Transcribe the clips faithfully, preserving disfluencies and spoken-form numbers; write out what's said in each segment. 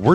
We're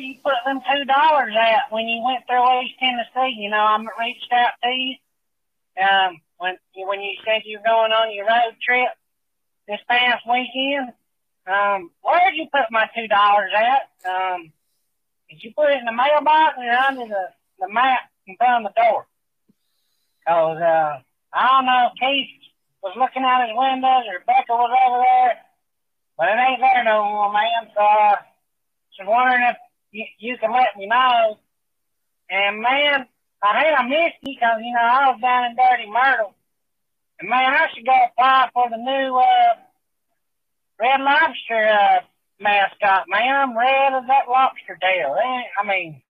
You put them two dollars at when you went through East Tennessee. You know, I reached out to you um, when when you said you were going on your road trip this past weekend. Um, where did you put my two dollars at? Um, did you put it in the mailbox or under the, the mat in front of the door? Cause uh, I don't know if Keith was looking out his windows or Becca was over there, but it ain't there no more, man. So I was wondering if You, you can let me know. And, man, I hate I missed you because, you know, I was down in Dirty Myrtle. And, man, I should go apply for the new uh, Red Lobster uh, mascot, man. I'm red as that lobster tail. I mean,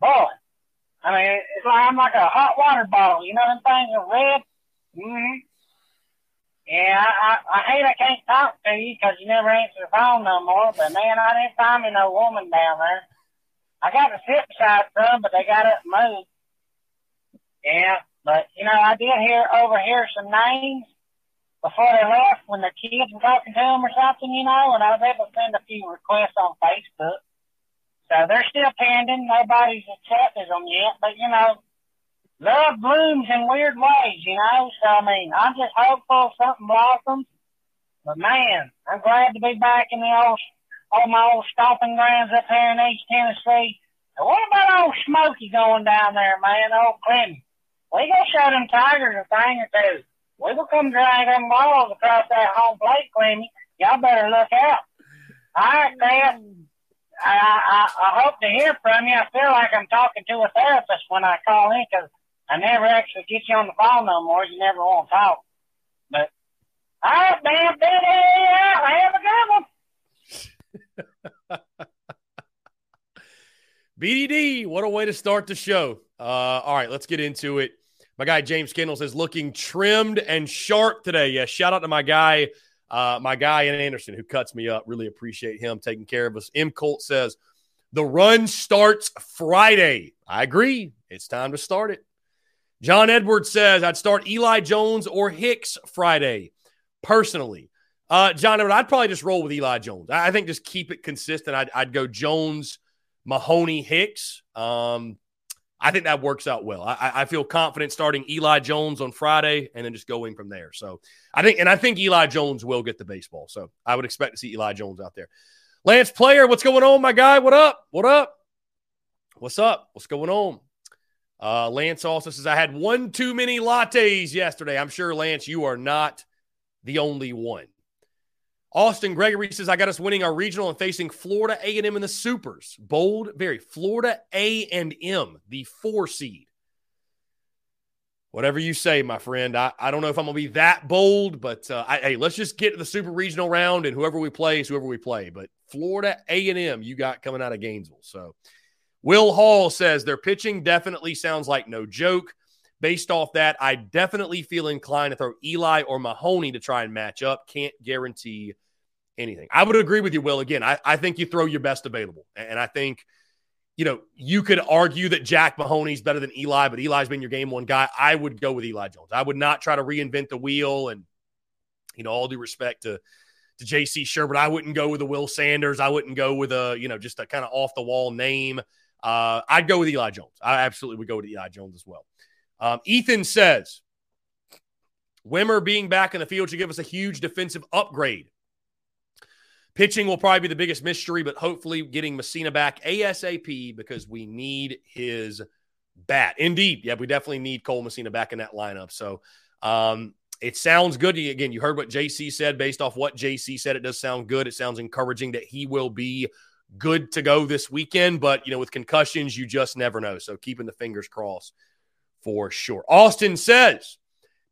boy. I mean, it's like I'm like a hot water bottle. You know, them things are red. Mm-hmm. Yeah, I, I, I hate I can't talk to you because you never answer the phone no more. But, man, I didn't find me no woman down there. I got to sit beside some, but they got up and moved. Yeah, but, you know, I did hear overhear some names before they left when the kids were talking to them or something, you know, and I was able to send a few requests on Facebook. So So they're still pending. Nobody's accepted them yet. But, you know, love blooms in weird ways, you know. So, I mean, I'm just hopeful something blossoms. But, man, I'm glad to be back in the old, all my old stomping grounds up here in East Tennessee. And what about old Smokey going down there, man, old Clemmie? We gonna show them Tigers a thing or two. We gonna come drag them balls across that home plate, Clemmie. Y'all better look out. All right, man. I, I I hope to hear from you. I feel like I'm talking to a therapist when I call in because I never actually get you on the phone no more. You never want to talk. But all right, man, Billy, have a good one. B D D, what a way to start the show. Uh, all right, let's get into it. My guy James Kendall says, looking trimmed and sharp today. Yeah, shout out to my guy, uh, my guy in Anderson, who cuts me up. Really appreciate him taking care of us. M. Colt says, the run starts Friday. I agree. It's time to start it. John Edwards says, I'd start Eli Jones or Hicks Friday, personally. Uh, John Edwards, I'd probably just roll with Eli Jones. I think just keep it consistent. I'd, I'd go Jones, Mahoney, Hicks. Um, I think that works out well. I, I feel confident starting Eli Jones on Friday and then just going from there. So I think, and I think Eli Jones will get the baseball. So I would expect to see Eli Jones out there. Lance Player, what's going on, my guy? What up? What up? What's up? What's going on? Uh, Lance also says, I had one too many lattes yesterday. I'm sure, Lance, you are not the only one. Austin Gregory says, I got us winning our regional and facing Florida A and M in the Supers. Bold, very. Florida A and M, the four seed. Whatever you say, my friend. I, I don't know if I'm going to be that bold, but uh, I, hey, let's just get to the Super Regional round, and whoever we play is whoever we play. But Florida A and M, you got coming out of Gainesville. So Will Hall says, their pitching definitely sounds like no joke. Based off that, I definitely feel inclined to throw Eli or Mahoney to try and match up. Can't guarantee anything. I would agree with you, Will. Again, I, I think you throw your best available. And I think, you know, you could argue that Jack Mahoney's better than Eli, but Eli's been your game one guy. I would go with Eli Jones. I would not try to reinvent the wheel. And, you know, all due respect to, to J C. Sherbert, I wouldn't go with a Will Sanders. I wouldn't go with a, you know, just a kind of off-the-wall name. Uh, I'd go with Eli Jones. I absolutely would go with Eli Jones as well. Um, Ethan says, Wimmer being back in the field should give us a huge defensive upgrade. Pitching will probably be the biggest mystery, but hopefully getting Messina back ASAP because we need his bat. Indeed. Yeah, we definitely need Cole Messina back in that lineup. So um, it sounds good. Again, you heard what J C said. Based off what J C said, it does sound good. It sounds encouraging that he will be good to go this weekend. But, you know, with concussions, you just never know. So keeping the fingers crossed. For sure. Austin says,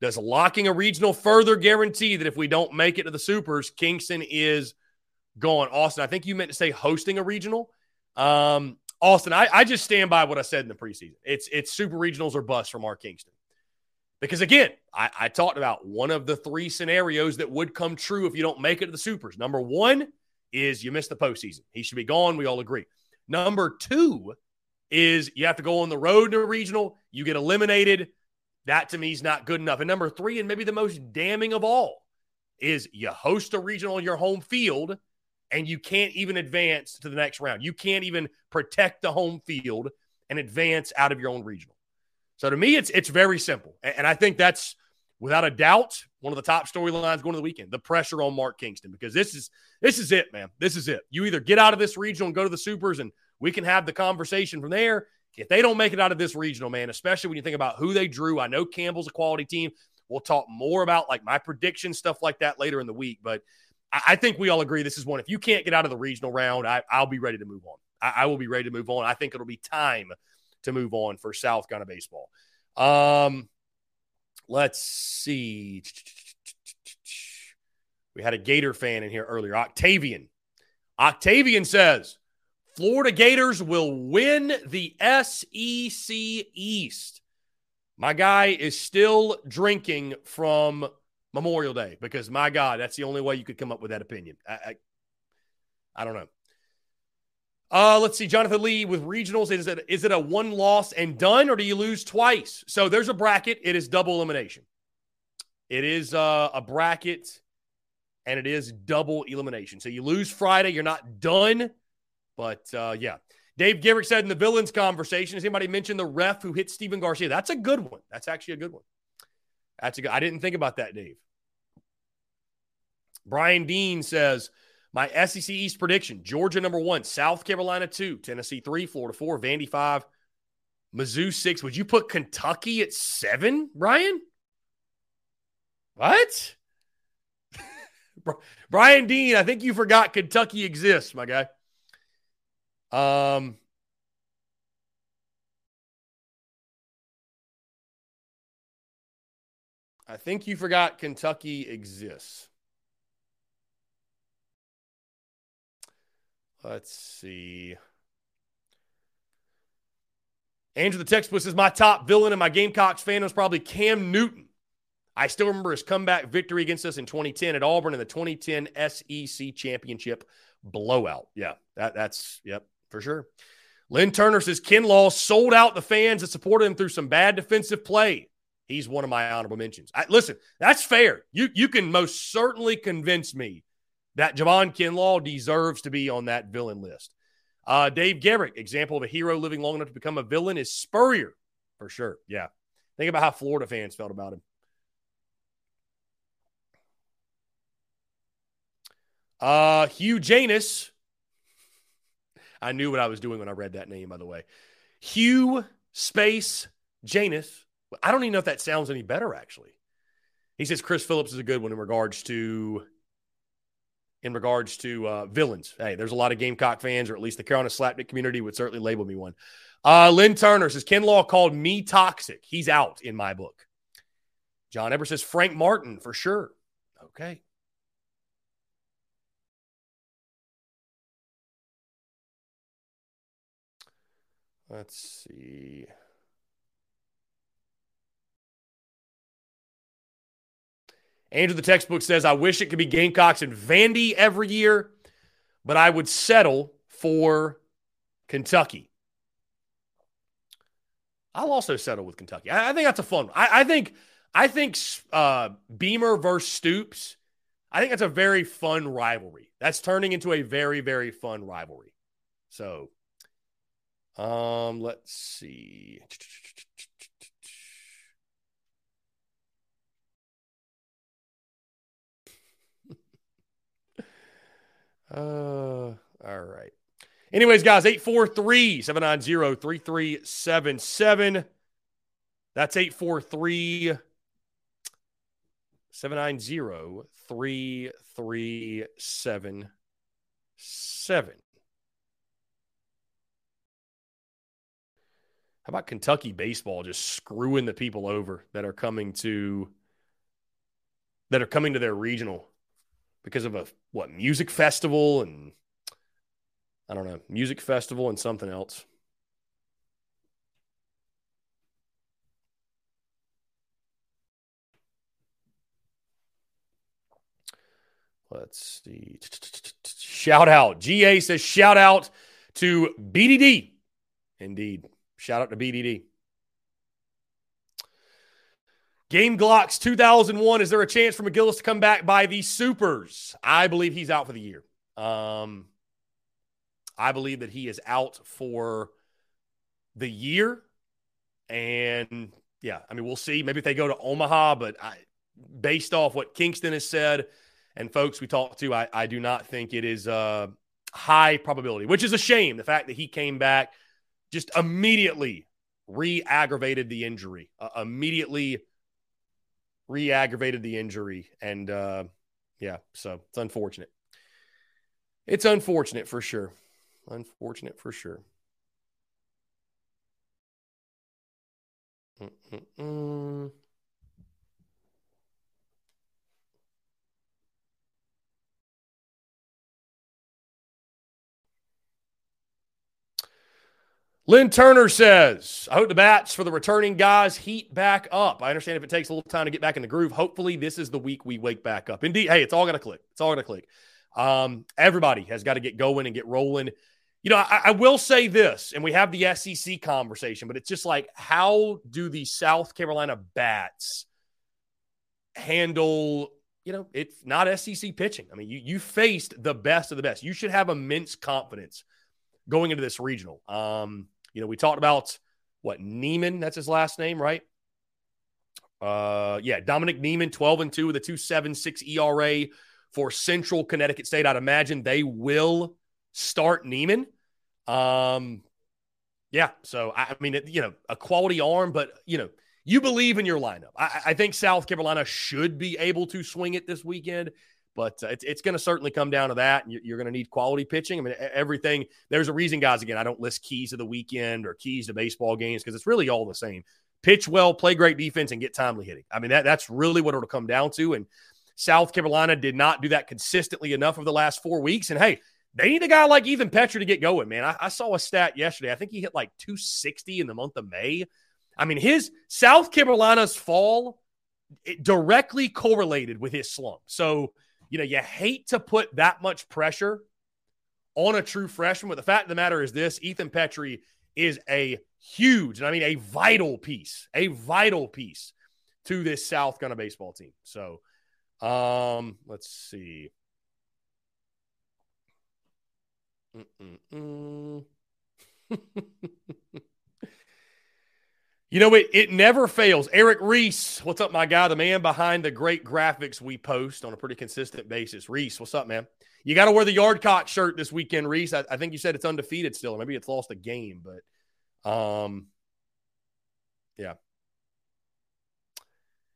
does locking a regional further guarantee that if we don't make it to the Supers, Kingston is gone? Austin, I think you meant to say hosting a regional. Um, Austin, I, I just stand by what I said in the preseason. It's it's super regionals or bust from our Kingston. Because, again, I, I talked about one of the three scenarios that would come true if you don't make it to the Supers. Number one is you miss the postseason. He should be gone. We all agree. Number two is you have to go on the road to a regional, you get eliminated. That, to me, is not good enough. And number three, and maybe the most damning of all, is you host a regional on your home field, and you can't even advance to the next round. You can't even protect the home field and advance out of your own regional. So, to me, it's it's very simple. And I think that's, without a doubt, one of the top storylines going to the weekend, the pressure on Mark Kingston, because this is this is it, man. This is it. You either get out of this regional and go to the Supers and we can have the conversation from there. If they don't make it out of this regional, man, especially when you think about who they drew. I know Campbell's a quality team. We'll talk more about, like, my prediction, stuff like that later in the week. But I think we all agree this is one. If you can't get out of the regional round, I, I'll be ready to move on. I, I will be ready to move on. I think it'll be time to move on for South Carolina baseball. Um, let's see. We had a Gator fan in here earlier. Octavian. Octavian says, Florida Gators will win the S E C East. My guy is still drinking from Memorial Day because, my God, that's the only way you could come up with that opinion. I I, I don't know. Uh, let's see. Jonathan Lee with regionals. Is it, is it a one loss and done, or do you lose twice? So there's a bracket. It is double elimination. It is uh, a bracket, and it is double elimination. So you lose Friday. You're not done. But, uh, yeah, Dave Garrick said in the villains conversation, has anybody mentioned the ref who hit Steven Garcia? That's a good one. That's actually a good one. That's a good. I didn't think about that, Dave. Brian Dean says, my S E C East prediction, Georgia number one, South Carolina two, Tennessee three, Florida four, Vandy five, Mizzou six. Would you put Kentucky at seven, Brian? What? Brian Dean, I think you forgot Kentucky exists, my guy. Um, I think you forgot Kentucky exists. Let's see. Andrew the Textbook says, my top villain in my Gamecocks fandom is probably Cam Newton. I still remember his comeback victory against us in twenty ten at Auburn in the twenty ten S E C Championship blowout. Yeah, that, that's, yep, for sure. Lynn Turner says, Kinlaw sold out the fans that supported him through some bad defensive play. He's one of my honorable mentions. I, listen, that's fair. You, you can most certainly convince me that Javon Kinlaw deserves to be on that villain list. Uh, Dave Garrick, example of a hero living long enough to become a villain is Spurrier, for sure. Yeah. Think about how Florida fans felt about him. Uh, Hugh Janus. I knew what I was doing when I read that name, by the way. Hugh Space Janus. I don't even know if that sounds any better, actually. He says Chris Phillips is a good one in regards to in regards to uh, villains. Hey, there's a lot of Gamecock fans, or at least the Carolina Slapnick community would certainly label me one. Uh, Lynn Turner says, Kinlaw called me toxic. He's out in my book. John Eber says, Frank Martin, for sure. Okay. Let's see. Andrew the Textbook says, I wish it could be Gamecocks and Vandy every year, but I would settle for Kentucky. I'll also settle with Kentucky. I, I think that's a fun one. I, I think, I think uh, Beamer versus Stoops, I think that's a very fun rivalry. That's turning into a very, very fun rivalry. So... Um, let's see. uh, all right. Anyways, guys, eight four three, seven nine zero, three three seven seven. That's eight four three, seven nine zero, three three seven seven. How about Kentucky baseball just screwing the people over that are coming to that are coming to their regional because of a what music festival and I don't know, music festival and something else. Let's see. Shout out. G A says shout out to B D D. Indeed. Shout out to B D D. Game Glocks two thousand one. Is there a chance for McGillis to come back by the Supers? I believe he's out for the year. Um, I believe that he is out for the year. And, yeah, I mean, we'll see. Maybe if they go to Omaha, but I, based off what Kingston has said and folks we talked to, I, I do not think it is a high probability, which is a shame, the fact that he came back. Just immediately re-aggravated the injury. Uh, immediately re-aggravated the injury. And, uh, yeah, so it's unfortunate. It's unfortunate for sure. Unfortunate for sure. Mm-mm-mm. Lynn Turner says, I hope the bats for the returning guys heat back up. I understand if it takes a little time to get back in the groove. Hopefully, this is the week we wake back up. Indeed, hey, it's all going to click. It's all going to click. Um, everybody has got to get going and get rolling. You know, I, I will say this, and we have the S E C conversation, but it's just like, how do the South Carolina bats handle, you know, it's not S E C pitching. I mean, you you faced the best of the best. You should have immense confidence going into this regional. Um, you know, we talked about what Neiman, that's his last name, right? Uh, yeah, Dominic Neiman, twelve and two with a two point seven six E R A for Central Connecticut State. I'd imagine they will start Neiman. Um, yeah, so I, I mean, it, you know, a quality arm, but you know, you believe in your lineup. I, I think South Carolina should be able to swing it this weekend, but uh, it's, it's going to certainly come down to that. And you're, you're going to need quality pitching. I mean, everything. There's a reason, guys. Again, I don't list keys of the weekend or keys to baseball games because it's really all the same. Pitch well, play great defense, and get timely hitting. I mean, that that's really what it'll come down to. And South Carolina did not do that consistently enough over the last four weeks. And hey, they need a guy like Ethan Petcher to get going, man. I, I saw a stat yesterday. I think he hit like two sixty in the month of May. I mean, his South Carolina's fall it directly correlated with his slump. So, you know, you hate to put that much pressure on a true freshman, but the fact of the matter is this: Ethan Petcher is a huge, and I mean a vital piece, a vital piece to this South Carolina baseball team. So, um, let's see. Mm-mm-mm. You know, it, it never fails. Eric Reese, what's up, my guy? The man behind the great graphics we post on a pretty consistent basis. Reese, what's up, man? You got to wear the Yardcock shirt this weekend, Reese. I, I think you said it's undefeated still. Maybe it's lost a game, but um, yeah.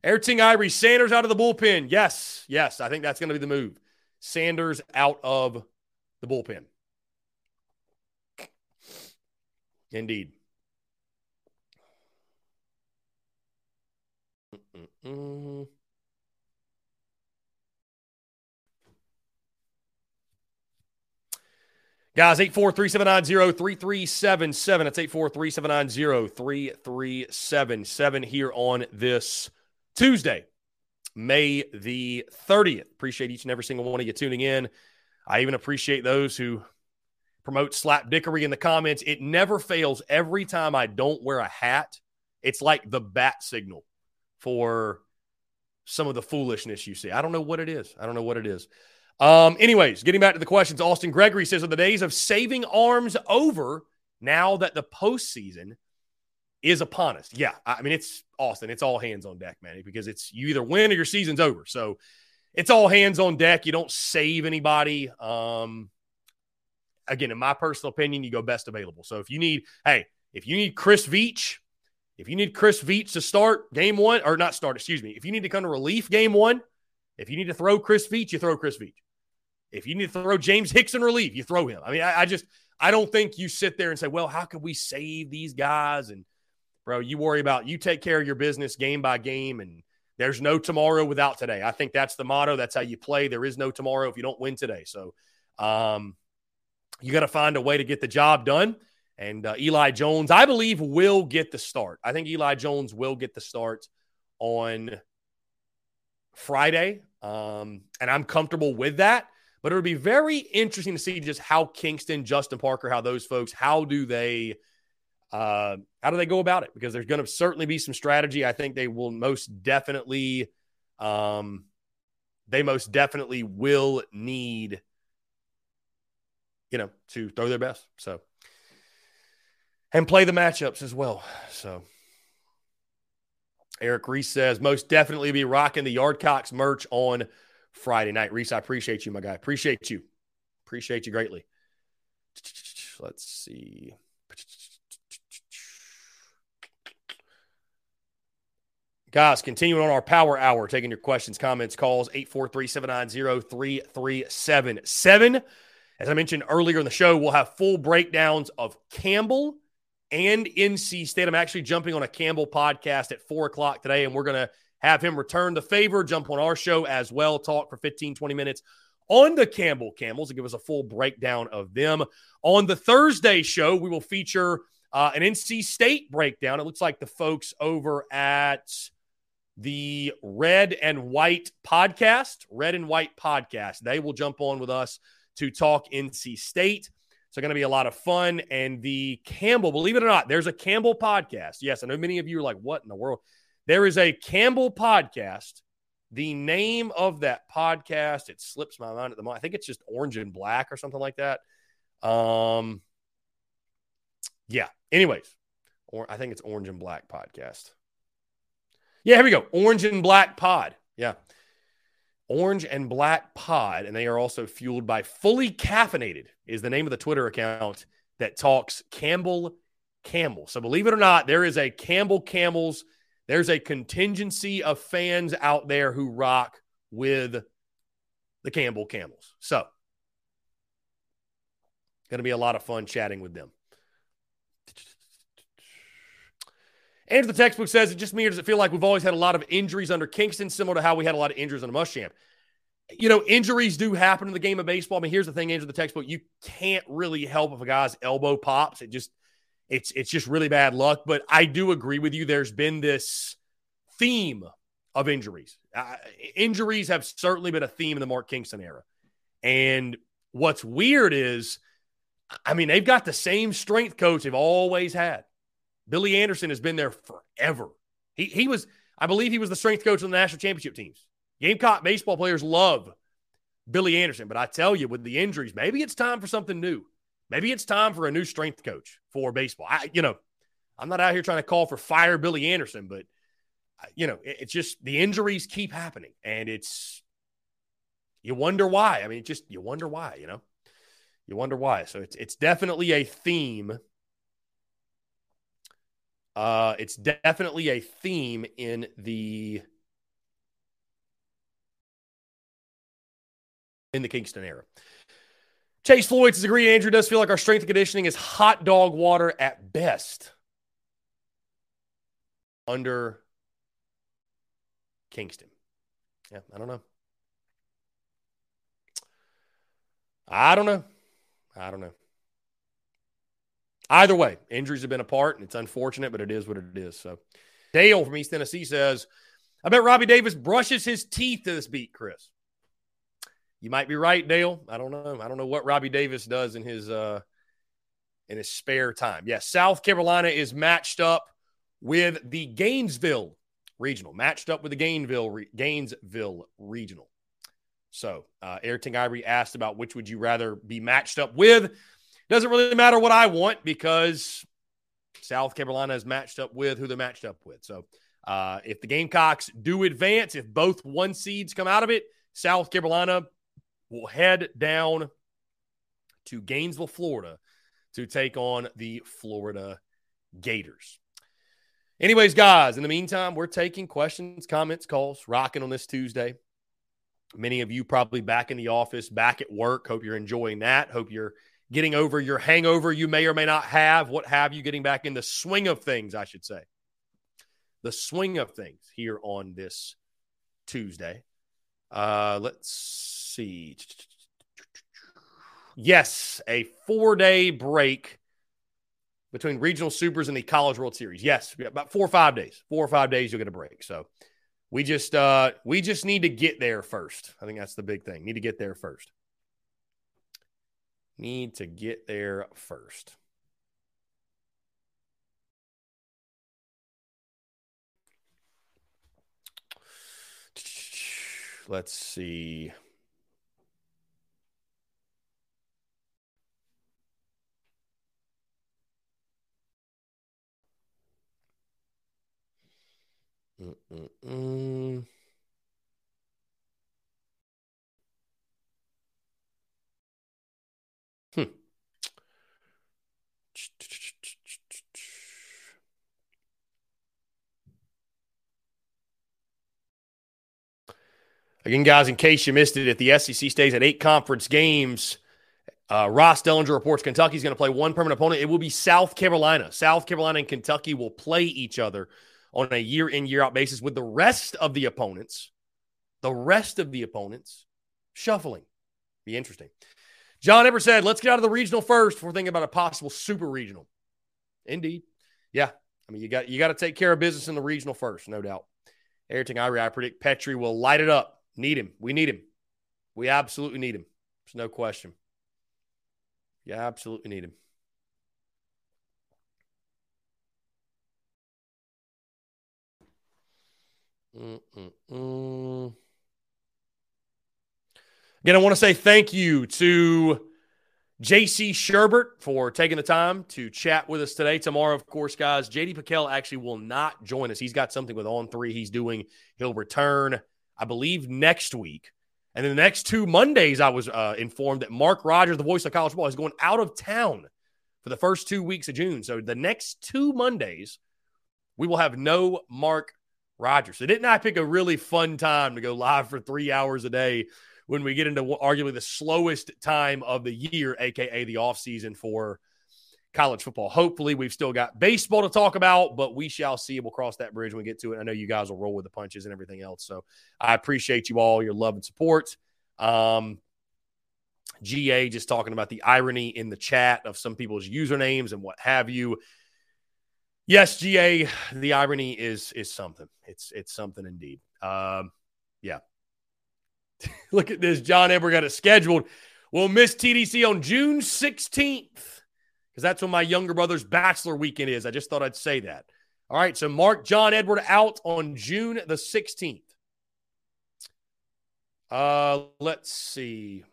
Airting Ivory, Sanders out of the bullpen. Yes, yes, I think that's going to be the move. Sanders out of the bullpen. Indeed. Mm-mm. Guys, eight four three, seven nine zero, three three seven seven. That's eight four three, seven nine zero, three three seven seven here on this Tuesday, May the thirtieth. Appreciate each and every single one of you tuning in. I even appreciate those who promote slap dickery in the comments. It never fails. Every time I don't wear a hat, it's like the bat signal for some of the foolishness you see. I don't know what it is. I don't know what it is. Um, anyways, getting back to the questions, Austin Gregory says, are the days of saving arms over now that the postseason is upon us? Yeah, I mean, it's Austin. It's all hands on deck, man, because it's you either win or your season's over. So it's all hands on deck. You don't save anybody. Um, again, in my personal opinion, you go best available. So if you need, hey, if you need Chris Veach, If you need Chris Veach to start game one, or not start, excuse me. If you need to come to relief game one, if you need to throw Chris Veach, you throw Chris Veach. If you need to throw James Hicks in relief, you throw him. I mean, I, I just, I don't think you sit there and say, well, how can we save these guys? And, bro, you worry about, you take care of your business game by game, and there's no tomorrow without today. I think that's the motto. That's how you play. There is no tomorrow if you don't win today. So um, you got to find a way to get the job done. And uh, Eli Jones, I believe, will get the start. I think Eli Jones will get the start on Friday, um, and I'm comfortable with that. But it would be very interesting to see just how Kingston, Justin Parker, how those folks, how do they, uh, how do they go about it? Because there's going to certainly be some strategy. I think they will most definitely, um, they most definitely will need, you know, to throw their best. So. And play the matchups as well. So, Eric Reese says, most definitely be rocking the Yardcocks merch on Friday night. Reese, I appreciate you, my guy. Appreciate you. Appreciate you greatly. Let's see. Guys, continuing on our power hour, taking your questions, comments, calls, eight four three, seven nine zero, three three seven seven. As I mentioned earlier in the show, we'll have full breakdowns of Campbell and N C State. I'm actually jumping on a Campbell podcast at four o'clock today, and we're going to have him return the favor, jump on our show as well, talk for fifteen, twenty minutes on the Campbell Camels and give us a full breakdown of them. On the Thursday show, we will feature uh, an N C State breakdown. It looks like the folks over at the Red and White podcast, Red and White podcast, they will jump on with us to talk N C State. So going to be a lot of fun. And the Campbell, believe it or not, there's a Campbell podcast. Yes, I know many of you are like, what in the world? There is a Campbell podcast. The name of that podcast, it slips my mind at the moment. I think it's just Orange and Black or something like that. Um, Yeah. Anyways, or I think it's Orange and Black podcast. Yeah, here we go. Orange and Black pod. Yeah. Orange and Black pod. And they are also fueled by Fully Caffeinated is the name of the Twitter account that talks Campbell Camel. So believe it or not, there is a Campbell Camels. There's a contingency of fans out there who rock with the Campbell Camels. So going to be a lot of fun chatting with them. Andrew the Textbook says, it just me or does it feel like we've always had a lot of injuries under Kingston, similar to how we had a lot of injuries under Muschamp? You know, injuries do happen in the game of baseball. I mean, here's the thing, Andrew the Textbook, you can't really help if a guy's elbow pops. It just, it's, it's just really bad luck. But I do agree with you. There's been this theme of injuries. Uh, injuries have certainly been a theme in the Mark Kingston era. And what's weird is, I mean, they've got the same strength coach they've always had. Billy Anderson has been there forever. He he was, I believe he was the strength coach on the national championship teams. Gamecock baseball players love Billy Anderson. But I tell you, with the injuries, maybe it's time for something new. Maybe it's time for a new strength coach for baseball. I, you know, I'm not out here trying to call for fire Billy Anderson, but, you know, it, it's just the injuries keep happening. And it's, you wonder why. I mean, just, you wonder why, you know. You wonder why. So it's it's definitely a theme. Uh, it's definitely a theme in the in the Kingston era. Chase Floyd says, agree, Andrew, does feel like our strength and conditioning is hot dog water at best under Kingston. Yeah, I don't know. I don't know. I don't know. Either way, injuries have been a part, and it's unfortunate, but it is what it is. So, Dale from East Tennessee says, I bet Robbie Davis brushes his teeth to this beat, Chris. You might be right, Dale. I don't know. I don't know what Robbie Davis does in his uh, in his spare time. Yeah, South Carolina is matched up with the Gainesville Regional. Matched up with the Gainesville, Re- Gainesville Regional. So, uh, Airting Ivory asked about which would you rather be matched up with. Doesn't really matter what I want because South Carolina is matched up with who they're matched up with. So, uh, if the Gamecocks do advance, if both one seeds come out of it, South Carolina will head down to Gainesville, Florida to take on the Florida Gators. Anyways, guys, in the meantime, we're taking questions, comments, calls, rocking on this Tuesday. Many of you probably back in the office, back at work. Hope you're enjoying that. Hope you're getting over your hangover you may or may not have. What have you, getting back in the swing of things, I should say. The swing of things here on this Tuesday. Uh, let's see. Yes, a four-day break between regional supers and the College World Series. Yes, about four or five days. Four or five days you'll get a break, so... We just uh, we just need to get there first. I think that's the big thing. Need to get there first. Need to get there first. Let's see. Mm-mm-mm. Hmm. Again, guys, in case you missed it, if the S E C stays at eight conference games, uh, Ross Dellinger reports Kentucky's going to play one permanent opponent. It will be South Carolina. South Carolina and Kentucky will play each other on a year-in, year-out basis with the rest of the opponents, the rest of the opponents shuffling. Be interesting. John Eber said, let's get out of the regional first before thinking about a possible super regional. Indeed. Yeah. I mean, you got you got to take care of business in the regional first, no doubt. Everything I, I predict Petrie will light it up. Need him. We need him. We absolutely need him. There's no question. You absolutely need him. Mm-mm-mm. Again, I want to say thank you to J C. Sherbert for taking the time to chat with us today. Tomorrow, of course, guys, J D. Pickell actually will not join us. He's got something with On Three he's doing. He'll return, I believe, next week. And then the next two Mondays, I was uh, informed that Mark Rogers, the voice of college football, is going out of town for the first two weeks of June. So the next two Mondays, we will have no Mark Rogers. So didn't I pick a really fun time to go live for three hours a day when we get into arguably the slowest time of the year, a k a the offseason for college football? Hopefully, we've still got baseball to talk about, but we shall see. We'll cross that bridge when we get to it. I know you guys will roll with the punches and everything else. So I appreciate you all, your love and support. Um, G A just talking about the irony in the chat of some people's usernames and what have you. Yes, G A, the irony is is something. It's it's something indeed. Um, yeah. Look at this. John Eber got it scheduled. We'll miss T D C on June sixteenth because that's when my younger brother's bachelor weekend is. I just thought I'd say that. All right, so Mark John Edward out on June the sixteenth. Uh, let's see.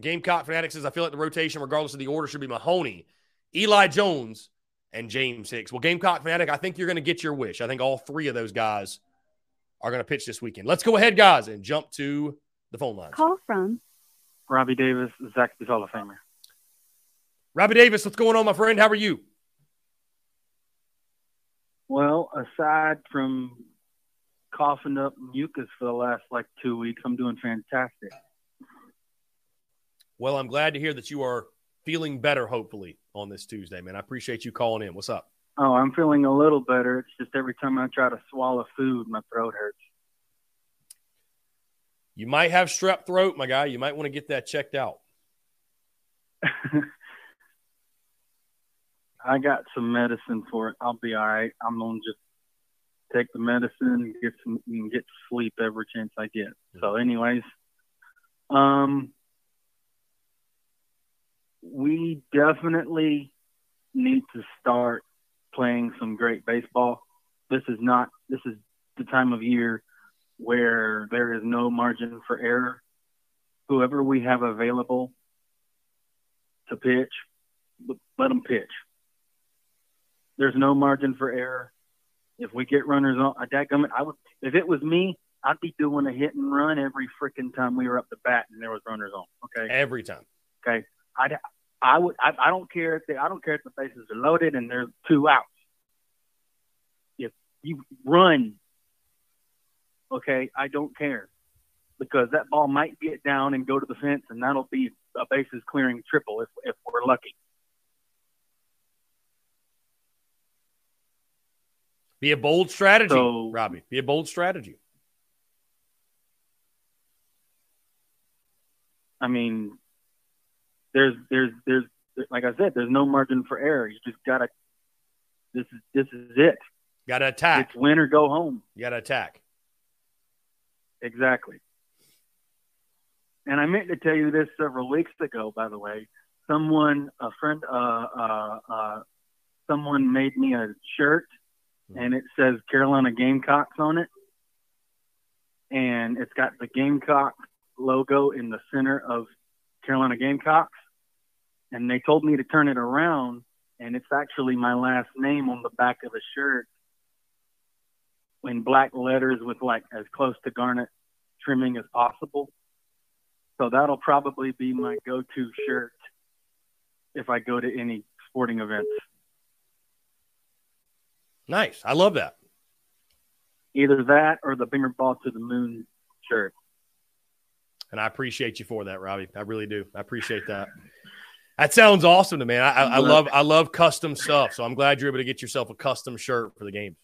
Gamecock Fanatic says, I feel like the rotation, regardless of the order, should be Mahoney, Eli Jones, and James Hicks. Well, Gamecock Fanatic, I think you're going to get your wish. I think all three of those guys are going to pitch this weekend. Let's go ahead, guys, and jump to the phone line. Call from Robbie Davis, Zaxby's Hall of Famer. Robbie Davis, what's going on, my friend? How are you? Well, aside from coughing up mucus for the last, like, two weeks, I'm doing fantastic. Well, I'm glad to hear that you are feeling better, hopefully, on this Tuesday, man. I appreciate you calling in. What's up? Oh, I'm feeling a little better. It's just every time I try to swallow food, my throat hurts. You might have strep throat, my guy. You might want to get that checked out. I got some medicine for it. I'll be all right. I'm going to just take the medicine and get, some, and get sleep every chance I get. So anyways, um, we definitely need to start playing some great baseball. This is not, this is the time of year where there is no margin for error. Whoever we have available to pitch, let them pitch. There's no margin for error. If we get runners on, dadgummit, I would, if it was me, I'd be doing a hit and run every freaking time we were up to bat and there was runners on. Okay. Every time. Okay. I'd, I would. I, I don't care if they, I don't care if the bases are loaded and there's two outs. If you run, okay, I don't care, because that ball might get down and go to the fence, and that'll be a bases clearing triple if if we're lucky. Be a bold strategy, so, Robbie. Be a bold strategy. I mean. There's, there's, there's, like I said, there's no margin for error. You just gotta. This is, this is it. Gotta attack. It's win or go home. You gotta attack. Exactly. And I meant to tell you this several weeks ago. By the way, someone, a friend, uh, uh, uh someone made me a shirt, hmm. and it says Carolina Gamecocks on it, and it's got the Gamecock logo in the center of Carolina Gamecocks, and they told me to turn it around, and it's actually my last name on the back of the shirt in black letters with, like, as close to garnet trimming as possible. So that'll probably be my go-to shirt if I go to any sporting events. Nice. I love that. Either that or the Binger Ball to the Moon shirt. And I appreciate you for that, Robbie. I really do. I appreciate that. That sounds awesome to me. I, I, I love I love custom stuff, so I'm glad you're able to get yourself a custom shirt for the game.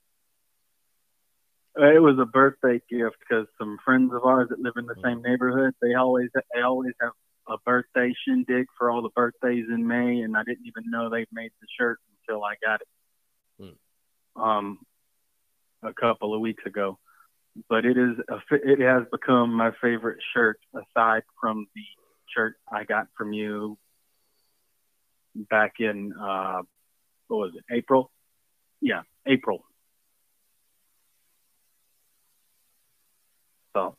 It was a birthday gift because some friends of ours that live in the same neighborhood, they always they always have a birthday shindig for all the birthdays in May, and I didn't even know they made the shirt until I got it hmm. um, a couple of weeks ago. But it is a, it has become my favorite shirt, aside from the shirt I got from you back in, uh, what was it, April? Yeah, April. So,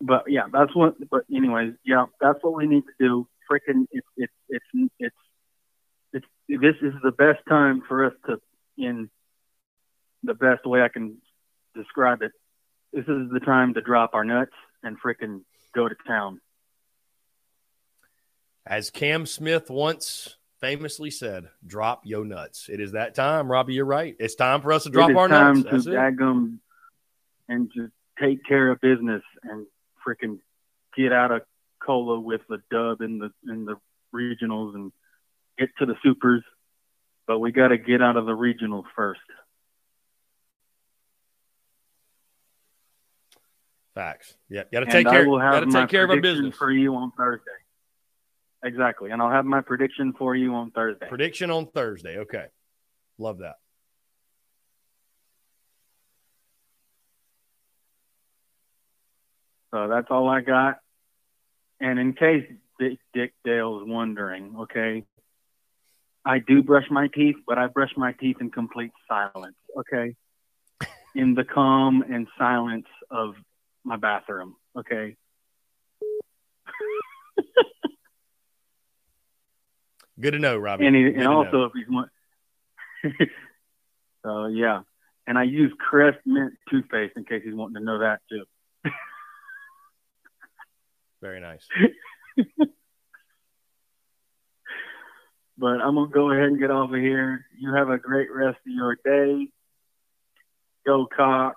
but yeah, that's what, but anyways, yeah, that's what we need to do. freaking it's it's it's it's it's this is the best time for us to, in the best way I can describe it, this is the time to drop our nuts and freaking go to town. As Cam Smith once famously said, drop your nuts. It is that time, Robbie, you're right. It's time for us to drop our nuts. It's time to daggum and just take care of business and freaking get out of Cola with the dub in the in the regionals and get to the supers. But we got to get out of the regionals first. Facts. Yeah, got to take care. Got to take care of our business for you on Thursday. Exactly, and I'll have my prediction for you on Thursday. Prediction on Thursday. Okay, love that. So that's all I got. And in case Dick, Dick Dale's wondering, okay, I do brush my teeth, but I brush my teeth in complete silence. Okay, in the calm and silence of my bathroom. Okay. Good to know, Robbie. And, he, and also, know. if he's want, so yeah. And I use Crest Mint toothpaste in case he's wanting to know that too. Very nice. But I'm gonna go ahead and get off of here. You have a great rest of your day. Go Cox.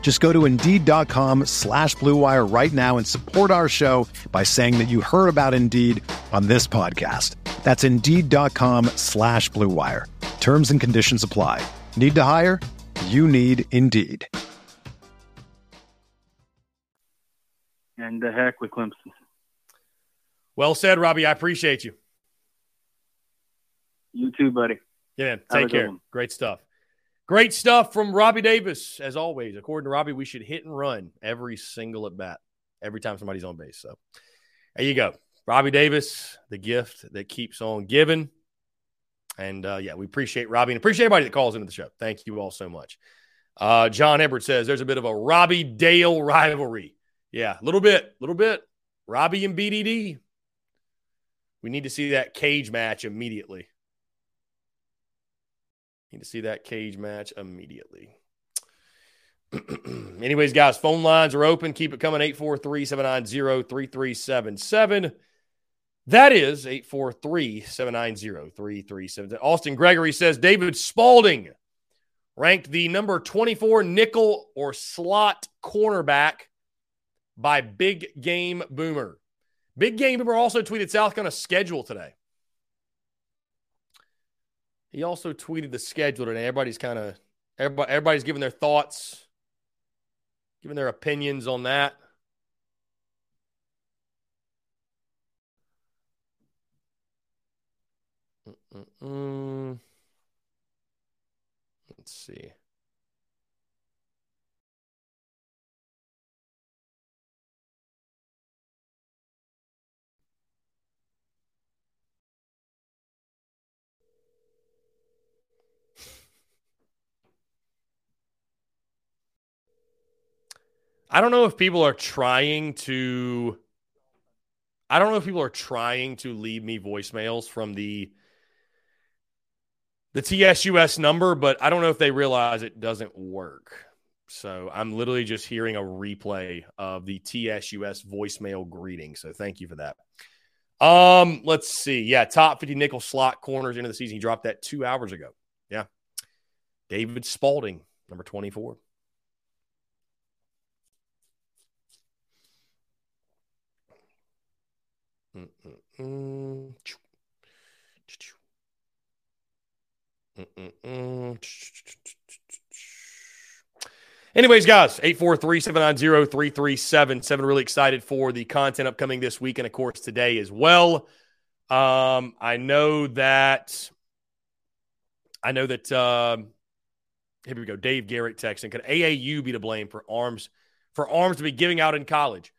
Just go to Indeed.com slash Blue Wire right now and support our show by saying that you heard about Indeed on this podcast. That's Indeed.com slash Blue Wire. Terms and conditions apply. Need to hire? You need Indeed. And the heck with Clemson. Well said, Robbie. I appreciate you. You too, buddy. Yeah, take care. Great stuff. Great stuff from Robbie Davis, as always. According to Robbie, we should hit and run every single at-bat, every time somebody's on base. So there you go. Robbie Davis, the gift that keeps on giving. And, uh, yeah, we appreciate Robbie and appreciate everybody that calls into the show. Thank you all so much. Uh, John Edwards says there's a bit of a Robbie-Dale rivalry. Yeah, a little bit, a little bit. Robbie and B D D. We need to see that cage match immediately. Need to see that cage match immediately. Anyways, guys, phone lines are open. Keep it coming, eight four three, seven nine zero, three three seven seven. That is eight four three, seven nine zero, three three seven seven. Austin Gregory says David Spalding ranked the number twenty-four nickel or slot cornerback by Big Game Boomer. Big Game Boomer also tweeted South Carolina's schedule today. He also tweeted the schedule today. Everybody's kind of everybody, everybody's giving their thoughts, giving their opinions on that. Mm-mm-mm. Let's see. I don't know if people are trying to I don't know if people are trying to leave me voicemails from the the T S U S number, but I don't know if they realize it doesn't work. So I'm literally just hearing a replay of the T S U S voicemail greeting. So thank you for that. Um, let's see. Yeah, top fifty nickel slot corners into the season. He dropped that two hours ago. Yeah. David Spalding. number twenty-four. Mm-mm-mm. Mm-mm-mm. Anyways, guys, eight four three, seven nine zero, three three seven seven. Really excited for the content upcoming this week and, of course, today as well. Um, I know that – I know that um, – here we go. Dave Garrick texting. Could A A U be to blame for arms for arms to be giving out in college?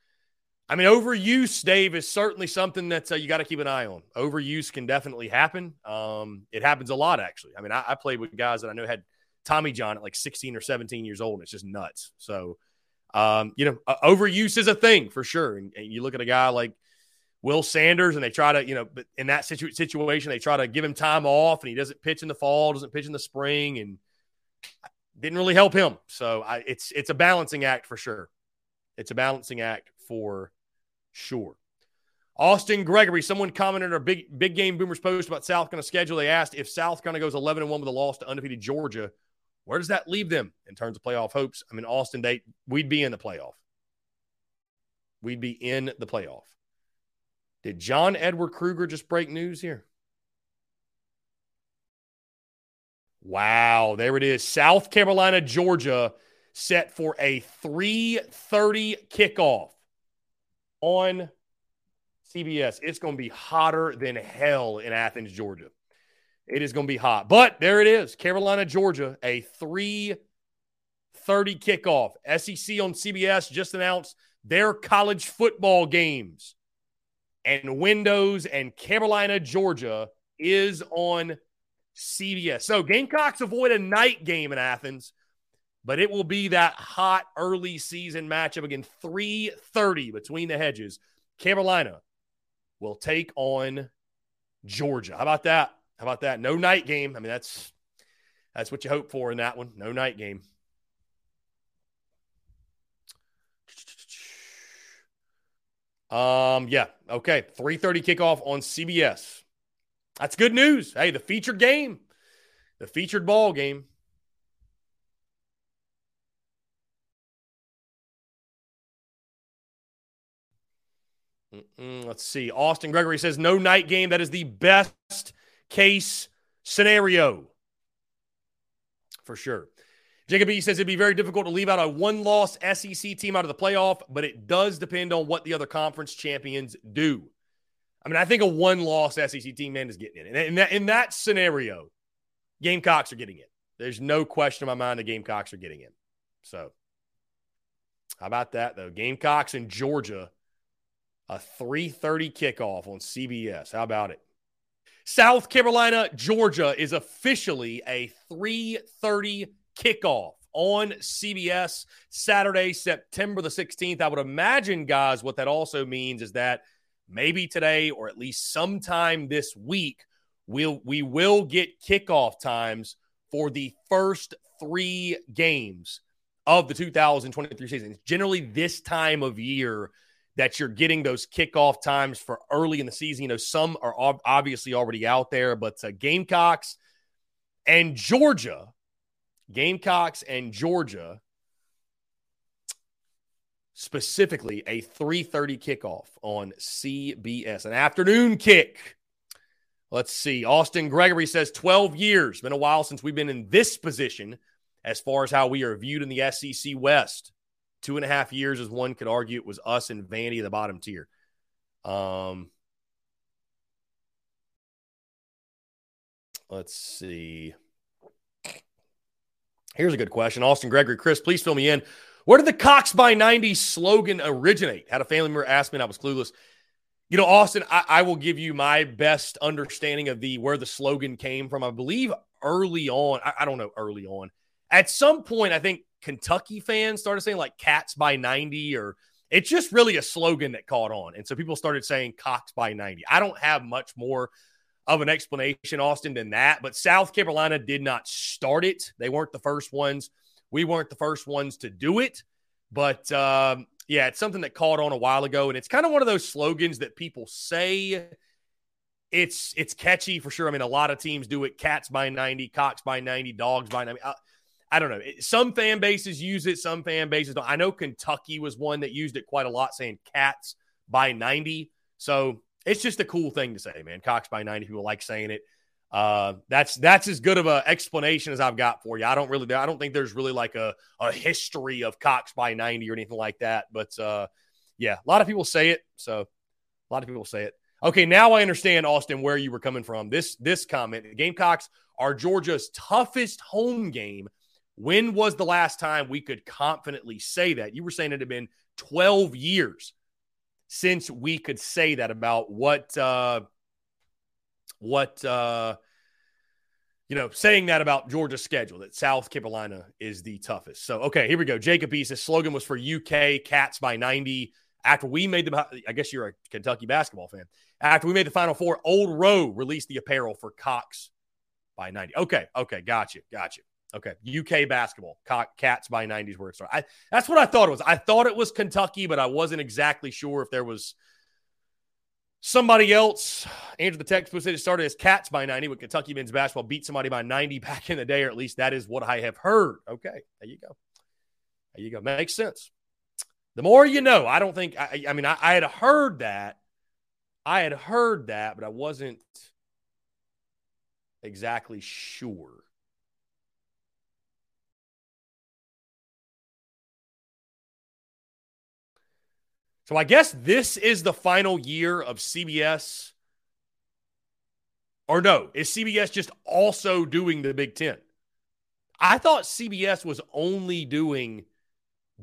I mean, overuse, Dave, is certainly something that uh, you got to keep an eye on. Overuse can definitely happen. Um, it happens a lot, actually. I mean, I, I played with guys that I know had Tommy John at like sixteen or seventeen years old. And it's just nuts. So, um, you know, uh, overuse is a thing for sure. And, and you look at a guy like Will Sanders and they try to, you know, but in that situ- situation, they try to give him time off and he doesn't pitch in the fall, doesn't pitch in the spring, and didn't really help him. So I, it's, it's a balancing act for sure. It's a balancing act for sure. Austin Gregory, someone commented on our big, big game boomers post about South Carolina's schedule. They asked if South Carolina goes eleven and one with a loss to undefeated Georgia, where does that leave them in terms of playoff hopes? I mean, Austin, they we'd be in the playoff. We'd be in the playoff. Did John Edward Kruger just break news here? Wow, there it is. South Carolina, Georgia set for a three thirty kickoff on C B S. It's going to be hotter than hell in Athens, Georgia. It is going to be hot. But there it is. Carolina, Georgia, a three thirty kickoff. S E C on C B S just announced their college football games and windows, and Carolina, Georgia is on C B S. So Gamecocks avoid a night game in Athens, but it will be that hot early season matchup again, three thirty between the hedges. Carolina will take on Georgia. How about that? How about that? No night game. I mean, that's that's what you hope for in that one. No night game. Um, yeah, okay. three thirty kickoff on C B S. That's good news. Hey, the featured game. The featured ball game. Mm-mm, let's see. Austin Gregory says, no night game. That is the best case scenario. For sure. Jacob E says, it'd be very difficult to leave out a one-loss S E C team out of the playoff, but it does depend on what the other conference champions do. I mean, I think a one-loss S E C team, man, is getting in. And in that, in that scenario, Gamecocks are getting in. There's no question in my mind the Gamecocks are getting in. So, how about that, though? Gamecocks in Georgia. A three thirty kickoff on C B S. How about it? South Carolina, Georgia is officially a three thirty kickoff on C B S Saturday, September the sixteenth. I would imagine, guys, what that also means is that maybe today or at least sometime this week, we'll, we will get kickoff times for the first three games of the two thousand twenty-three season. It's generally this time of year that you're getting those kickoff times for early in the season. You know, some are ob- obviously already out there, but uh, Gamecocks and Georgia, Gamecocks and Georgia, specifically a three thirty kickoff on C B S, an afternoon kick. Let's see. Austin Gregory says, twelve years. Been a while since we've been in this position as far as how we are viewed in the S E C West. Two and a half years, as one could argue, it was us and Vandy at the bottom tier. Um, let's see. Here's a good question. Austin Gregory, Chris, please fill me in. Where did the Cox by ninety slogan originate? Had a family member ask me, and I was clueless. You know, Austin, I, I will give you my best understanding of the where the slogan came from. I believe early on, I, I don't know, early on. At some point, I think, Kentucky fans started saying like Cats by ninety, or it's just really a slogan that caught on. And so people started saying Cox by ninety. I don't have much more of an explanation, Austin, than that, but South Carolina did not start it. They weren't the first ones. We weren't the first ones to do it, but um, yeah, it's something that caught on a while ago. And it's kind of one of those slogans that people say. It's, it's catchy for sure. I mean, a lot of teams do it. Cats by ninety, Cox by ninety, Dogs by ninety. I, I don't know. Some fan bases use it. Some fan bases don't. I know Kentucky was one that used it quite a lot, saying Cats by ninety. So it's just a cool thing to say, man. Cox by ninety. People like saying it. Uh, that's that's as good of an explanation as I've got for you. I don't really. I don't think there's really like a a history of Cox by ninety or anything like that. But uh, yeah, a lot of people say it. So a lot of people say it. Okay, now I understand, Austin, where you were coming from. This this comment: the Gamecocks are Georgia's toughest home game. When was the last time we could confidently say that? You were saying it had been twelve years since we could say that about what, uh, what, uh, you know, saying that about Georgia's schedule, that South Carolina is the toughest. So, okay, here we go. Jacob East, his slogan was for U K, Cats by ninety. After we made the, I guess you're a Kentucky basketball fan. After we made the Final Four, Old Row released the apparel for Cox by ninety. Okay, okay, gotcha, gotcha. Okay, U K basketball, Cats by ninety is where it started. I, that's what I thought it was. I thought it was Kentucky, but I wasn't exactly sure if there was somebody else. Andrew the Textbook said it started as Cats by ninety, when Kentucky men's basketball beat somebody by ninety back in the day, or at least that is what I have heard. Okay, there you go. There you go. Makes sense. The more you know. I don't think, I, I mean, I, I had heard that. I had heard that, but I wasn't exactly sure. So I guess this is the final year of C B S. Or no, is C B S just also doing the Big Ten? I thought C B S was only doing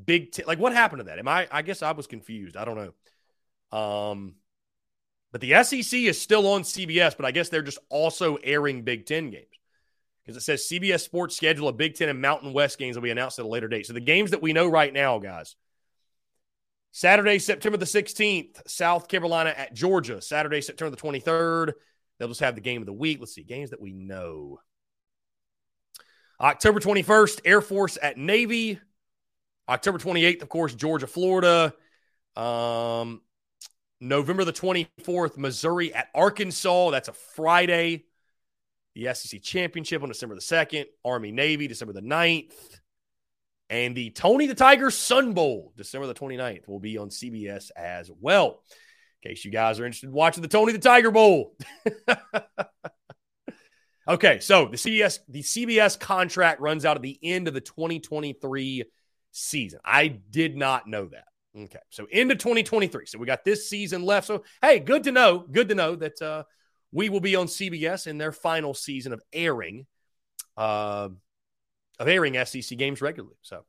Big Ten. Like, what happened to that? Am I? I guess I was confused. I don't know. Um, but the S E C is still on C B S, but I guess they're just also airing Big Ten games. Because it says C B S Sports schedule of Big Ten and Mountain West games will be announced at a later date. So the games that we know right now, guys, Saturday, September the sixteenth, South Carolina at Georgia. Saturday, September the twenty-third, they'll just have the game of the week. Let's see, games that we know. October twenty-first, Air Force at Navy. October twenty-eighth, of course, Georgia, Florida. Um, November the twenty-fourth, Missouri at Arkansas. That's a Friday. The S E C Championship on December the second. Army, Navy, December the ninth. And the Tony the Tiger Sun Bowl, December the twenty-ninth, will be on C B S as well. In case you guys are interested in watching the Tony the Tiger Bowl. Okay, so the C B S, the C B S contract runs out at the end of the twenty twenty-three season. I did not know that. Okay, so end of twenty twenty-three. So we got this season left. So, hey, good to know. Good to know that uh, we will be on C B S in their final season of airing. Uh, of airing S E C games regularly. So,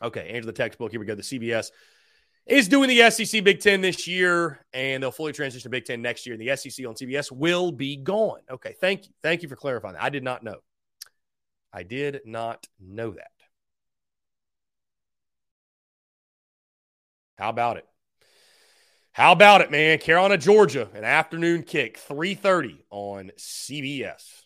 okay, Andrew the Textbook, here we go. The C B S is doing the S E C Big Ten this year, and they'll fully transition to Big Ten next year, and the S E C on C B S will be gone. Okay, thank you. Thank you for clarifying that. I did not know. I did not know that. How about it? How about it, man? Carolina, Georgia, an afternoon kick, three thirty on C B S.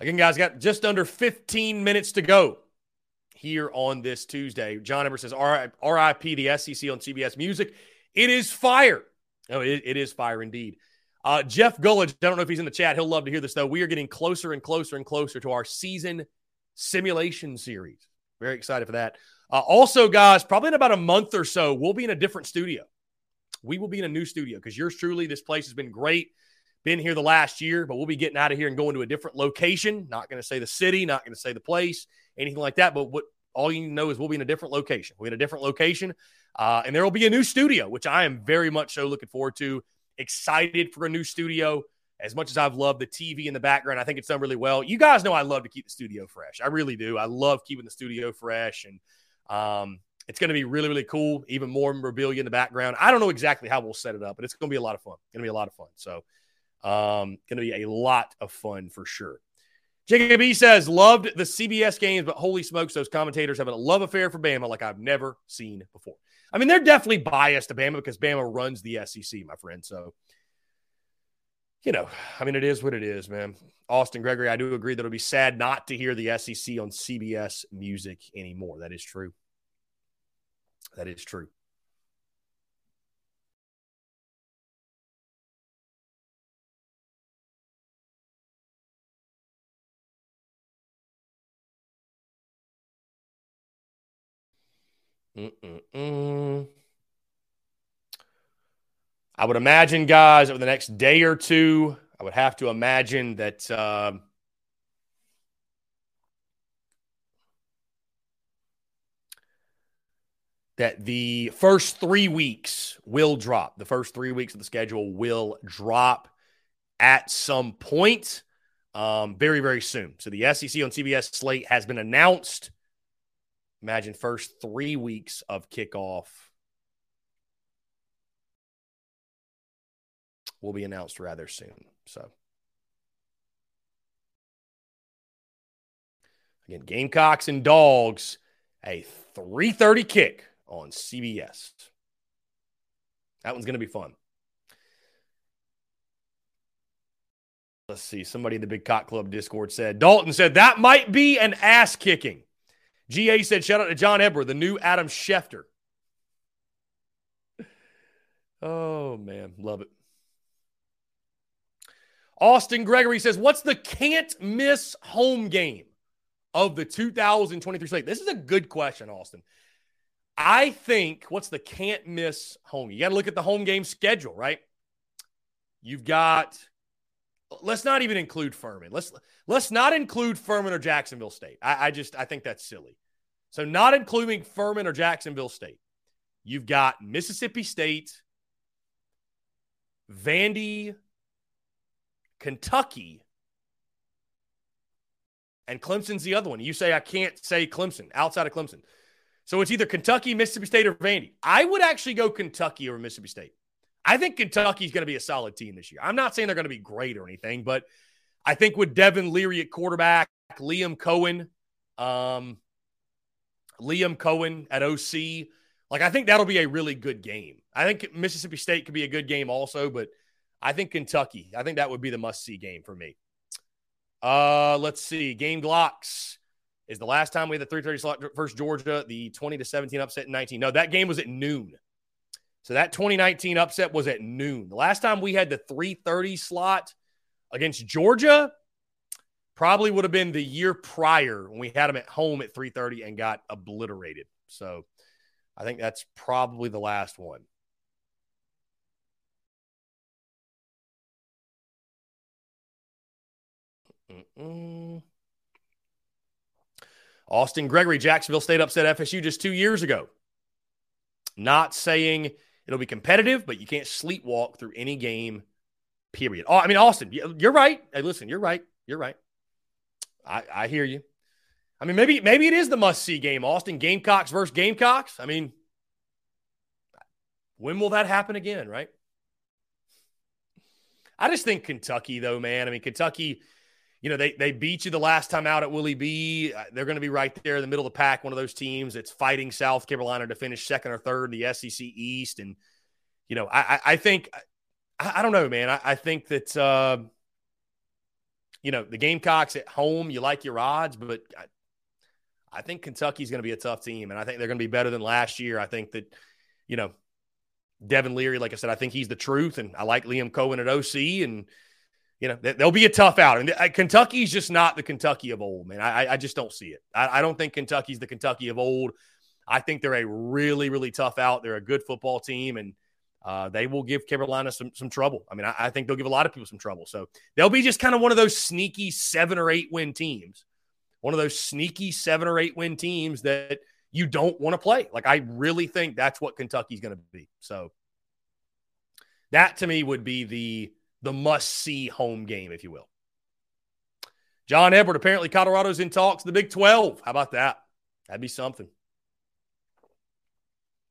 Again, guys, got just under fifteen minutes to go here on this Tuesday. John Eber says, R I P the S E C on C B S Music. It is fire. No, it, it is fire indeed. Uh, Jeff Gullidge, I don't know if he's in the chat. He'll love to hear this, though. We are getting closer and closer and closer to our season simulation series. Very excited for that. Uh, also, guys, probably in about a month or so, we'll be in a different studio. We will be in a new studio because yours truly, this place has been great. Been here the last year, but we'll be getting out of here and going to a different location. Not going to say the city, not going to say the place, anything like that. But what all you know is we'll be in a different location. We're in a different location, uh, and there will be a new studio, which I am very much so looking forward to. Excited for a new studio. As much as I've loved the T V in the background, I think it's done really well. You guys know I love to keep the studio fresh. I really do. I love keeping the studio fresh, and um, it's going to be really, really cool. Even more memorabilia in the background. I don't know exactly how we'll set it up, but it's going to be a lot of fun. Going to be a lot of fun. So. Um, going to be a lot of fun for sure. Jacob B says, loved the C B S games, but holy smokes, those commentators have a love affair for Bama like I've never seen before. I mean, they're definitely biased to Bama because Bama runs the S E C, my friend. So, you know, I mean, it is what it is, man. Austin Gregory, I do agree that it'll be sad not to hear the S E C on C B S Music anymore. That is true. That is true. Mm-mm-mm. I would imagine, guys, over the next day or two, I would have to imagine that uh, that the first three weeks will drop. The first three weeks of the schedule will drop at some point, um, very, very soon. So the S E C on C B S slate has been announced. Imagine first three weeks of kickoff will be announced rather soon. So, again, Gamecocks and Dogs, a three thirty kick on C B S. That one's going to be fun. Let's see. Somebody in the Big Cock Club Discord said, Dalton said, that might be an ass kicking. G A said, shout out to John Eber, the new Adam Schefter. Oh, man. Love it. Austin Gregory says, what's the can't-miss home game of the two thousand twenty-three slate? This is a good question, Austin. I think, what's the can't-miss home? You got to look at the home game schedule, right? You've got, let's not even include Furman. Let's let's not include Furman or Jacksonville State. I, I just, I think that's silly. So not including Furman or Jacksonville State. You've got Mississippi State, Vandy, Kentucky, and Clemson's the other one. You say I can't say Clemson, outside of Clemson. So it's either Kentucky, Mississippi State, or Vandy. I would actually go Kentucky over Mississippi State. I think Kentucky's going to be a solid team this year. I'm not saying they're going to be great or anything, but I think with Devin Leary at quarterback, Liam Cohen, um, Liam Cohen at O C, like I think that'll be a really good game. I think Mississippi State could be a good game also, but I think Kentucky. I think that would be the must-see game for me. Uh, let's see. Game Glocks is the last time we had the three thirty slot versus Georgia, the twenty to seventeen upset in nineteen. No, that game was at noon. So that twenty nineteen upset was at noon. The last time we had the three thirty slot against Georgia probably would have been the year prior when we had them at home at three thirty and got obliterated. So I think that's probably the last one. Mm-mm. Austin Gregory, Jacksonville State upset F S U just two years ago. Not saying it'll be competitive, but you can't sleepwalk through any game, period. Oh, I mean, Austin, you're right. Hey, listen, you're right. You're right. I, I hear you. I mean, maybe maybe it is the must-see game, Austin. Gamecocks versus Gamecocks. I mean, when will that happen again, right? I just think Kentucky, though, man. I mean, Kentucky... You know, they they beat you the last time out at Willie B. They're going to be right there in the middle of the pack, one of those teams that's fighting South Carolina to finish second or third in the S E C East. And, you know, I, I think – I don't know, man. I, I think that, uh, you know, the Gamecocks at home, you like your odds, but I, I think Kentucky's going to be a tough team, and I think they're going to be better than last year. I think that, you know, Devin Leary, like I said, I think he's the truth, and I like Liam Cohen at O C, and – You know, they'll be a tough out. And Kentucky's just not the Kentucky of old, man. I, I just don't see it. I, I don't think Kentucky's the Kentucky of old. I think they're a really, really tough out. They're a good football team, and uh, they will give Carolina some some trouble. I mean, I, I think they'll give a lot of people some trouble. So they'll be just kind of one of those sneaky seven or eight win teams, one of those sneaky seven or eight win teams that you don't want to play. Like, I really think that's what Kentucky's going to be. So that, to me, would be the – the must-see home game, if you will. John Edwards, apparently Colorado's in talks, the Big twelve. How about that? That'd be something.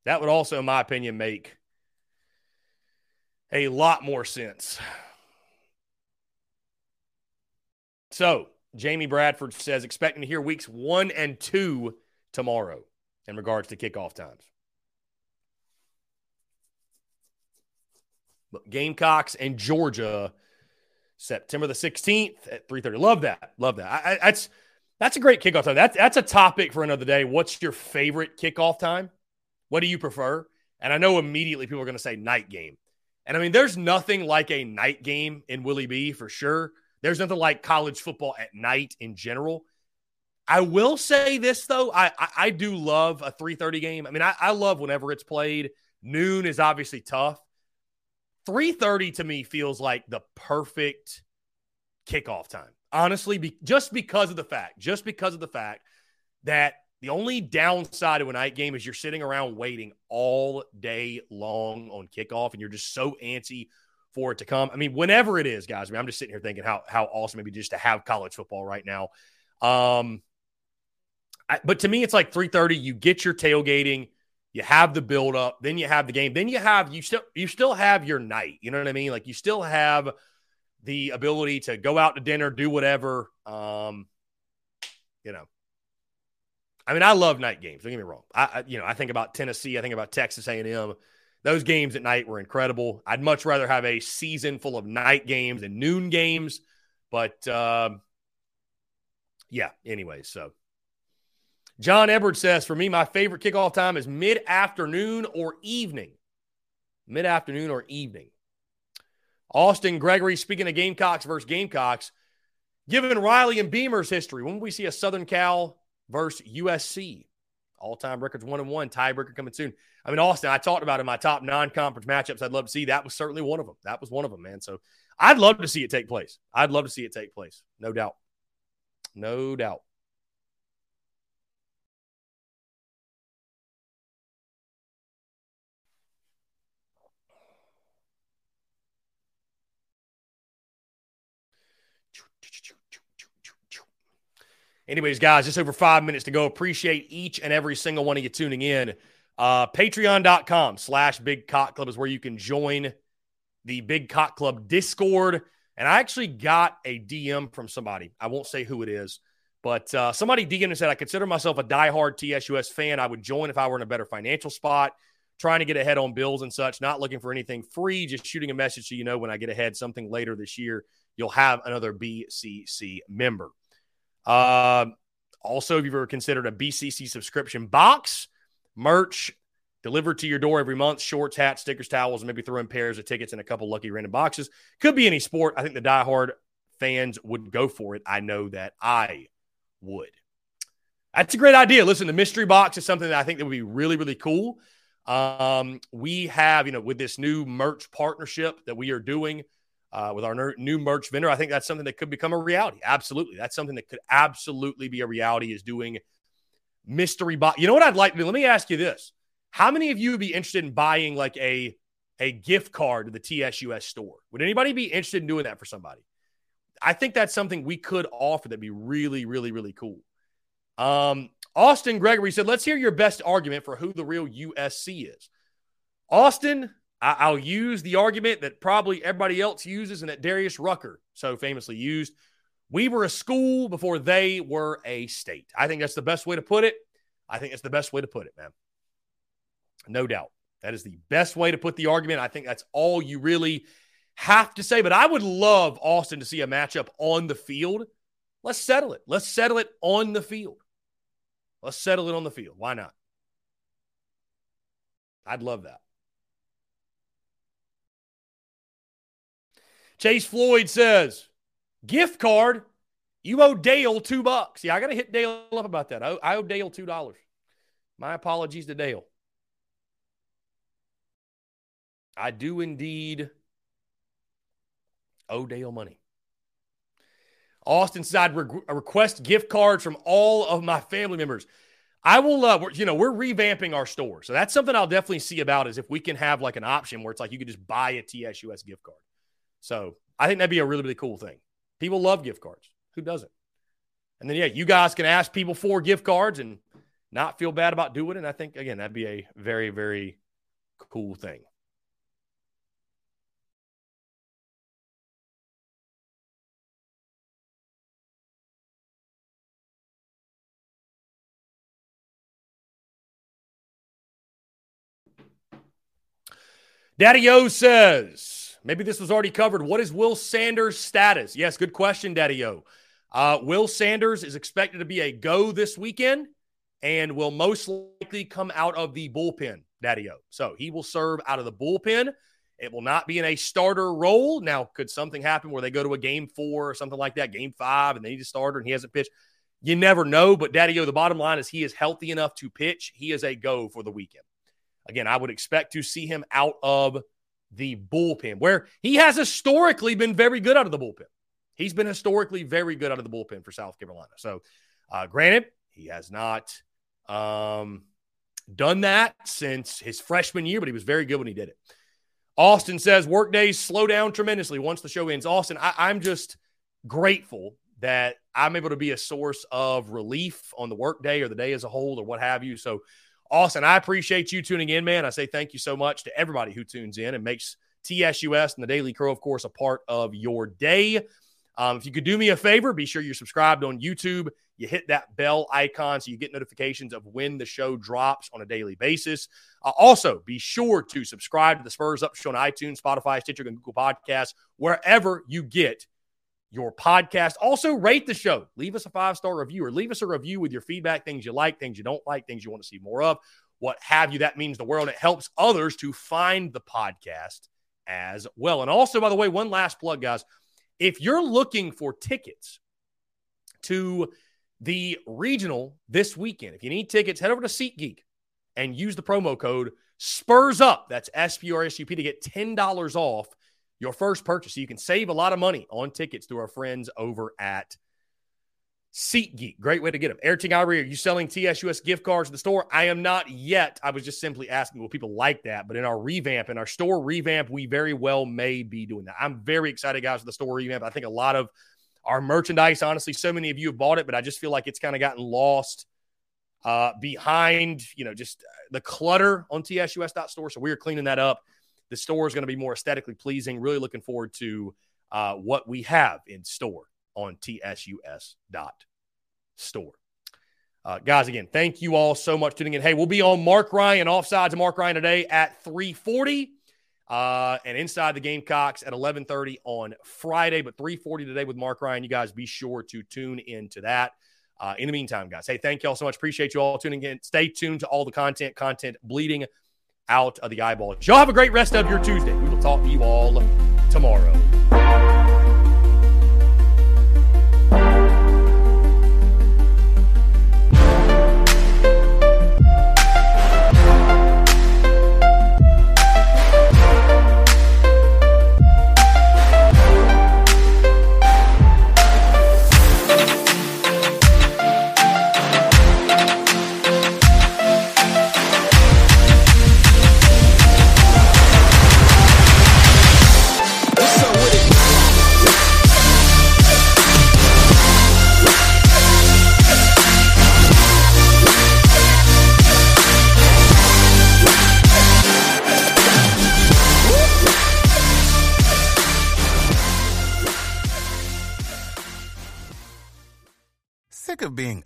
That would also, in my opinion, make a lot more sense. So, Jamie Bradford says, expecting to hear weeks one and two tomorrow in regards to kickoff times. But Gamecocks and Georgia, September the sixteenth at three thirty. Love that. Love that. I, I, that's that's a great kickoff time. That's, that's a topic for another day. What's your favorite kickoff time? What do you prefer? And I know immediately people are going to say night game. And, I mean, there's nothing like a night game in Willie B for sure. There's nothing like college football at night in general. I will say this, though. I, I, I do love a three thirty game. I mean, I, I love whenever it's played. Noon is obviously tough. three thirty to me feels like the perfect kickoff time. Honestly, be, just because of the fact, just because of the fact that the only downside of a night game is you're sitting around waiting all day long on kickoff, and you're just so antsy for it to come. I mean, whenever it is, guys, I mean, I'm just sitting here thinking how how awesome it would be just to have college football right now. Um, I, but to me, it's like three thirty. You get your tailgating, you have the buildup, then you have the game, then you have you still you still have your night. You know what I mean? Like, you still have the ability to go out to dinner, do whatever. Um, you know, I mean, I love night games. Don't get me wrong. I, I you know I think about Tennessee. I think about Texas A and M. Those games at night were incredible. I'd much rather have a season full of night games and noon games, but. Um, Yeah, anyway, so John Edwards says, for me, my favorite kickoff time is mid-afternoon or evening. Mid-afternoon or evening. Austin Gregory, speaking of Gamecocks versus Gamecocks, given Riley and Beamer's history, when will we see a Southern Cal versus U S C? All-time records one and one, tiebreaker coming soon. I mean, Austin, I talked about in my top non-conference matchups I'd love to see. That was certainly one of them. That was one of them, man. So I'd love to see it take place. I'd love to see it take place, no doubt. No doubt. Anyways, guys, just over five minutes to go. Appreciate each and every single one of you tuning in. Uh, Patreon.com slash Big Cock Club is where you can join the Big Cock Club Discord. And I actually got a D M from somebody. I won't say who it is, but uh, somebody D M'd and said, I consider myself a diehard T S U S fan. I would join if I were in a better financial spot, trying to get ahead on bills and such, not looking for anything free, just shooting a message so you know when I get ahead something later this year, you'll have another B C C member. Uh, also, if you've ever considered a B C C subscription box, merch delivered to your door every month, shorts, hats, stickers, towels, and maybe throw in pairs of tickets and a couple lucky random boxes. Could be any sport. I think the diehard fans would go for it. I know that I would. That's a great idea. Listen, the mystery box is something that I think that would be really, really cool. Um, we have, you know, with this new merch partnership that we are doing uh, with our new merch vendor, I think that's something that could become a reality. Absolutely. That's something that could absolutely be a reality, is doing mystery box. You know what I'd like to do? Let me ask you this. How many of you would be interested in buying like a, a gift card to the T S U S store? Would anybody be interested in doing that for somebody? I think that's something we could offer that'd be really, really, really cool. Um, Austin Gregory said, let's hear your best argument for who the real U S C is. Austin, I- I'll use the argument that probably everybody else uses and that Darius Rucker so famously used. We were a school before they were a state. I think that's the best way to put it. I think that's the best way to put it, man. No doubt. That is the best way to put the argument. I think that's all you really have to say. But I would love, Austin, to see a matchup on the field. Let's settle it. Let's settle it on the field. Let's settle it on the field. Why not? I'd love that. Chase Floyd says, gift card, you owe Dale two bucks. Yeah, I got to hit Dale up about that. I owe Dale two dollars. My apologies to Dale. I do indeed owe Dale money. Austin said, I'd re- request gift cards from all of my family members. I will, uh, you know, we're revamping our store. So that's something I'll definitely see about, is if we can have like an option where it's like you could just buy a T S U S gift card. So I think that'd be a really, really cool thing. People love gift cards. Who doesn't? And then, yeah, you guys can ask people for gift cards and not feel bad about doing it. And I think, again, that'd be a very, very cool thing. Daddy O says, maybe this was already covered. What is Will Sanders' status? Yes, good question, Daddy O. Uh, Will Sanders is expected to be a go this weekend and will most likely come out of the bullpen, Daddy O. So he will serve out of the bullpen. It will not be in a starter role. Now, could something happen where they go to a game four or something like that, game five, and they need a starter and he hasn't pitched? you never know. But Daddy-O, the bottom line is he is healthy enough to pitch. He is a go for the weekend. Again, I would expect to see him out of the bullpen, where he has historically been very good out of the bullpen. He's been historically very good out of the bullpen for South Carolina. So, uh, granted, he has not um, done that since his freshman year, but he was very good when he did it. Austin says, work days slow down tremendously once the show ends. Austin, I, I'm just grateful that I'm able to be a source of relief on the work day or the day as a whole or what have you. So, Austin, I appreciate you tuning in, man. I say thank you so much to everybody who tunes in and makes T S U S and the Daily Crow, of course, a part of your day. Um, if you could do me a favor, be sure you're subscribed on YouTube. You hit that bell icon so you get notifications of when the show drops on a daily basis. Uh, also, be sure to subscribe to the Spurs Up Show on iTunes, Spotify, Stitcher, and Google Podcasts, wherever you get your podcast. Also, rate the show. Leave us a five-star review or leave us a review with your feedback, things you like, things you don't like, things you want to see more of, what have you. That means the world. It helps others to find the podcast as well. And also, by the way, one last plug, guys. If you're looking for tickets to the regional this weekend, if you need tickets, head over to SeatGeek and use the promo code SPURSUP. That's S P U R S U P to get ten dollars off your first purchase. So you can save a lot of money on tickets through our friends over at SeatGeek. Great way to get them. Eric Irie, are you selling T S U S gift cards at the store? I am not yet. I was just simply asking, will people like that? But in our revamp, in our store revamp, we very well may be doing that. I'm very excited, guys, for the store revamp. I think a lot of our merchandise, honestly, so many of you have bought it, but I just feel like it's kind of gotten lost uh, behind, you know, just the clutter on T S U S dot store. So we are cleaning that up. The store is going to be more aesthetically pleasing. Really looking forward to uh, what we have in store on T S U S dot store. Uh, guys, again, thank you all so much for tuning in. Hey, we'll be on Mark Ryan, Offsides of Mark Ryan today at three forty uh, and Inside the Gamecocks at eleven thirty on Friday, but three forty today with Mark Ryan. You guys be sure to tune into that. Uh, in the meantime, guys, hey, thank you all so much. Appreciate you all tuning in. Stay tuned to all the content, content bleeding out of the eyeball. Y'all have a great rest of your Tuesday. We will talk to you all tomorrow. Being